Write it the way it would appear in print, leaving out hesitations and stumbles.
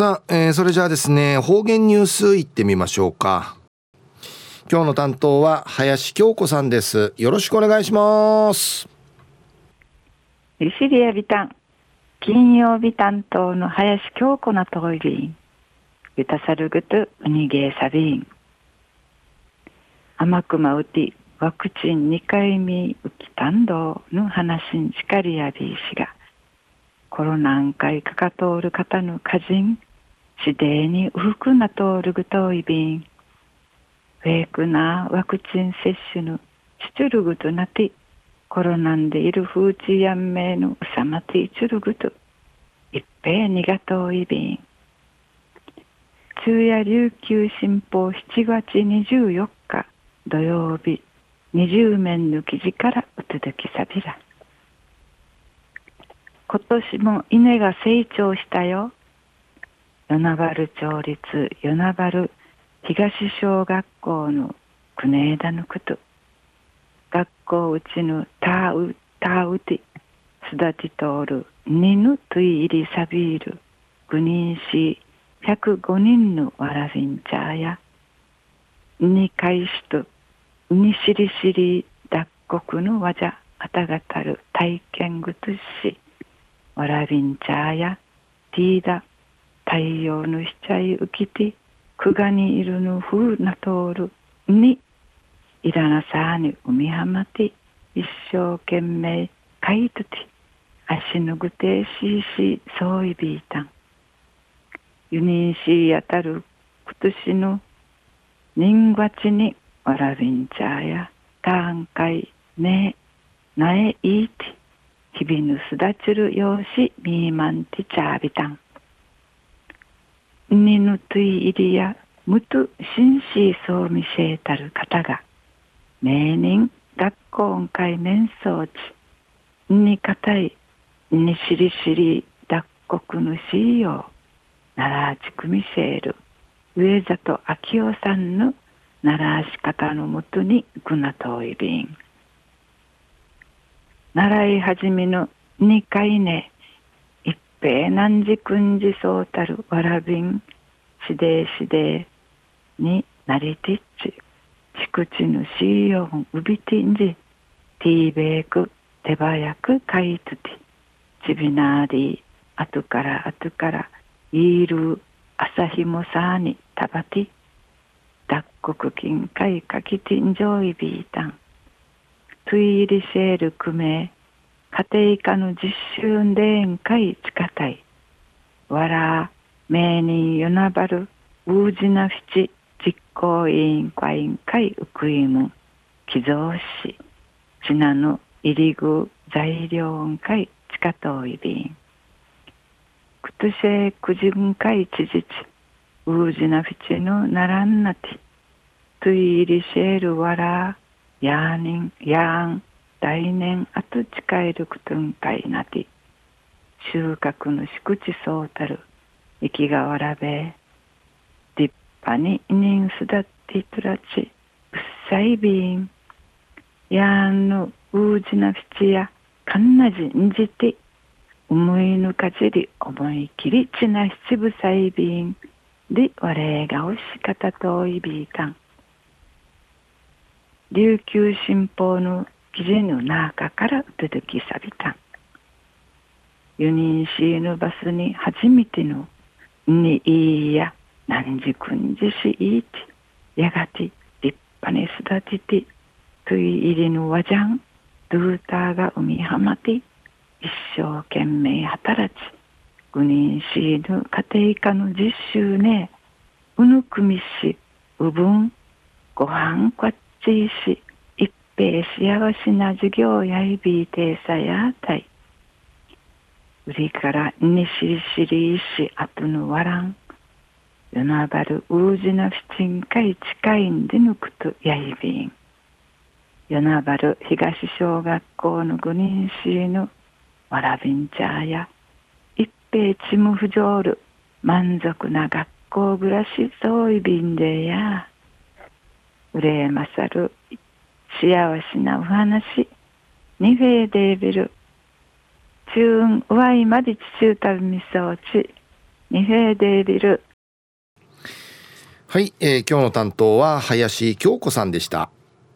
さあ、それじゃあですね、方言ニュースいってみましょうか。今日の担当は林京子さんです。よろしくお願いします。リシリアビタン金曜日担当の林京子のトイリンユタサルグトウニゲーサビン甘くまうてワクチン2回目うきたんどうの話にしかりやびいしがコロナんかいかかとおる方の家人しでにうふくなとおるぐといびんウェイクなワクチン接種のちちゅるぐとなてコロナんでいる風知やんめいのうさまていちゅるぐといっぺいにがといびん昼夜琉球新報7月24日土曜日20面の記事からうつづきさびら。今年も稲が成長したよ。与那原町立与那原東小学校の国枝のこと学校うちのたうて育てとおるにぬといりさびるぐにんし105人のわらびんちゃやに返しとにしりしり脱穀のわじゃあたがたる体験ぐとしわらびんちゃやティーダ太陽のしちゃいうきてくがにいるのふうなとおるにいらなさにうみはまて一生懸命かいとて足のぐてししそういびいたんユニンシーあたる今年の人がちにわらびんちゃやたんかいねえなえいいて日々ぬすだちるようしみーまんてちゃびたんにぬといいりやむとしんしーそうみせえたる方が名人学校んかい面相地にかたいにしりしり脱穀ぬしいよう奈良地区ミシェール上里昭夫さんの奈良市方のもとに行くなといびん習いはじみの2回ね一平何時君時そうたるわらびんしでしでになりてっちちくちぬしいよんうびてんじてぃべーく手早くかいつてちびなーりあとからあとからいる朝日もさにたばて脱穀金海かきてんじょいびいたんトゥイリシェールくめ家庭科の実習でんかいちかたいわら名人よなばるううじなふち実行委員会委員会うくいむ寄贈しちなの入りぐ材料んかいちかといびんくとしえくじんかいちじちうじなふちのならんなてといりしえるわらやーにんやん来年あと近いるくとんかいなて収穫のしくちそうたるいきがわらべ立派にいにんすだっていとらちうっさいびんやんのうじなふちやかんなじんじて思いぬかじり思いきりちな七分細瓶で我がおしかたといびいたん琉球新報の記事の中からうつづきさびたんユニンシーのバスに初めてのにいいや何時くんじしいいてやがて立派に育ててといいりのわじゃんドゥーターが海はまて一生懸命働きグニンシーの家庭科の実習ねうぬくみしうぶんごはんこっちいし一平幸せな授業やいびいてさやたいうりからにしりしりいしあとのわらんよなばるうじなふちんかい近いんでぬくとやいびんよなばる東小学校のグニンシーのわらびんちゃや一平ちむふじょうる満足な学校暮らしそういびんでやうれまさる幸せなお話にフェーデービルちゅうんうわいまでちちゅうたるみそうち二平でいる。はい、今日の担当は林京子さんでした。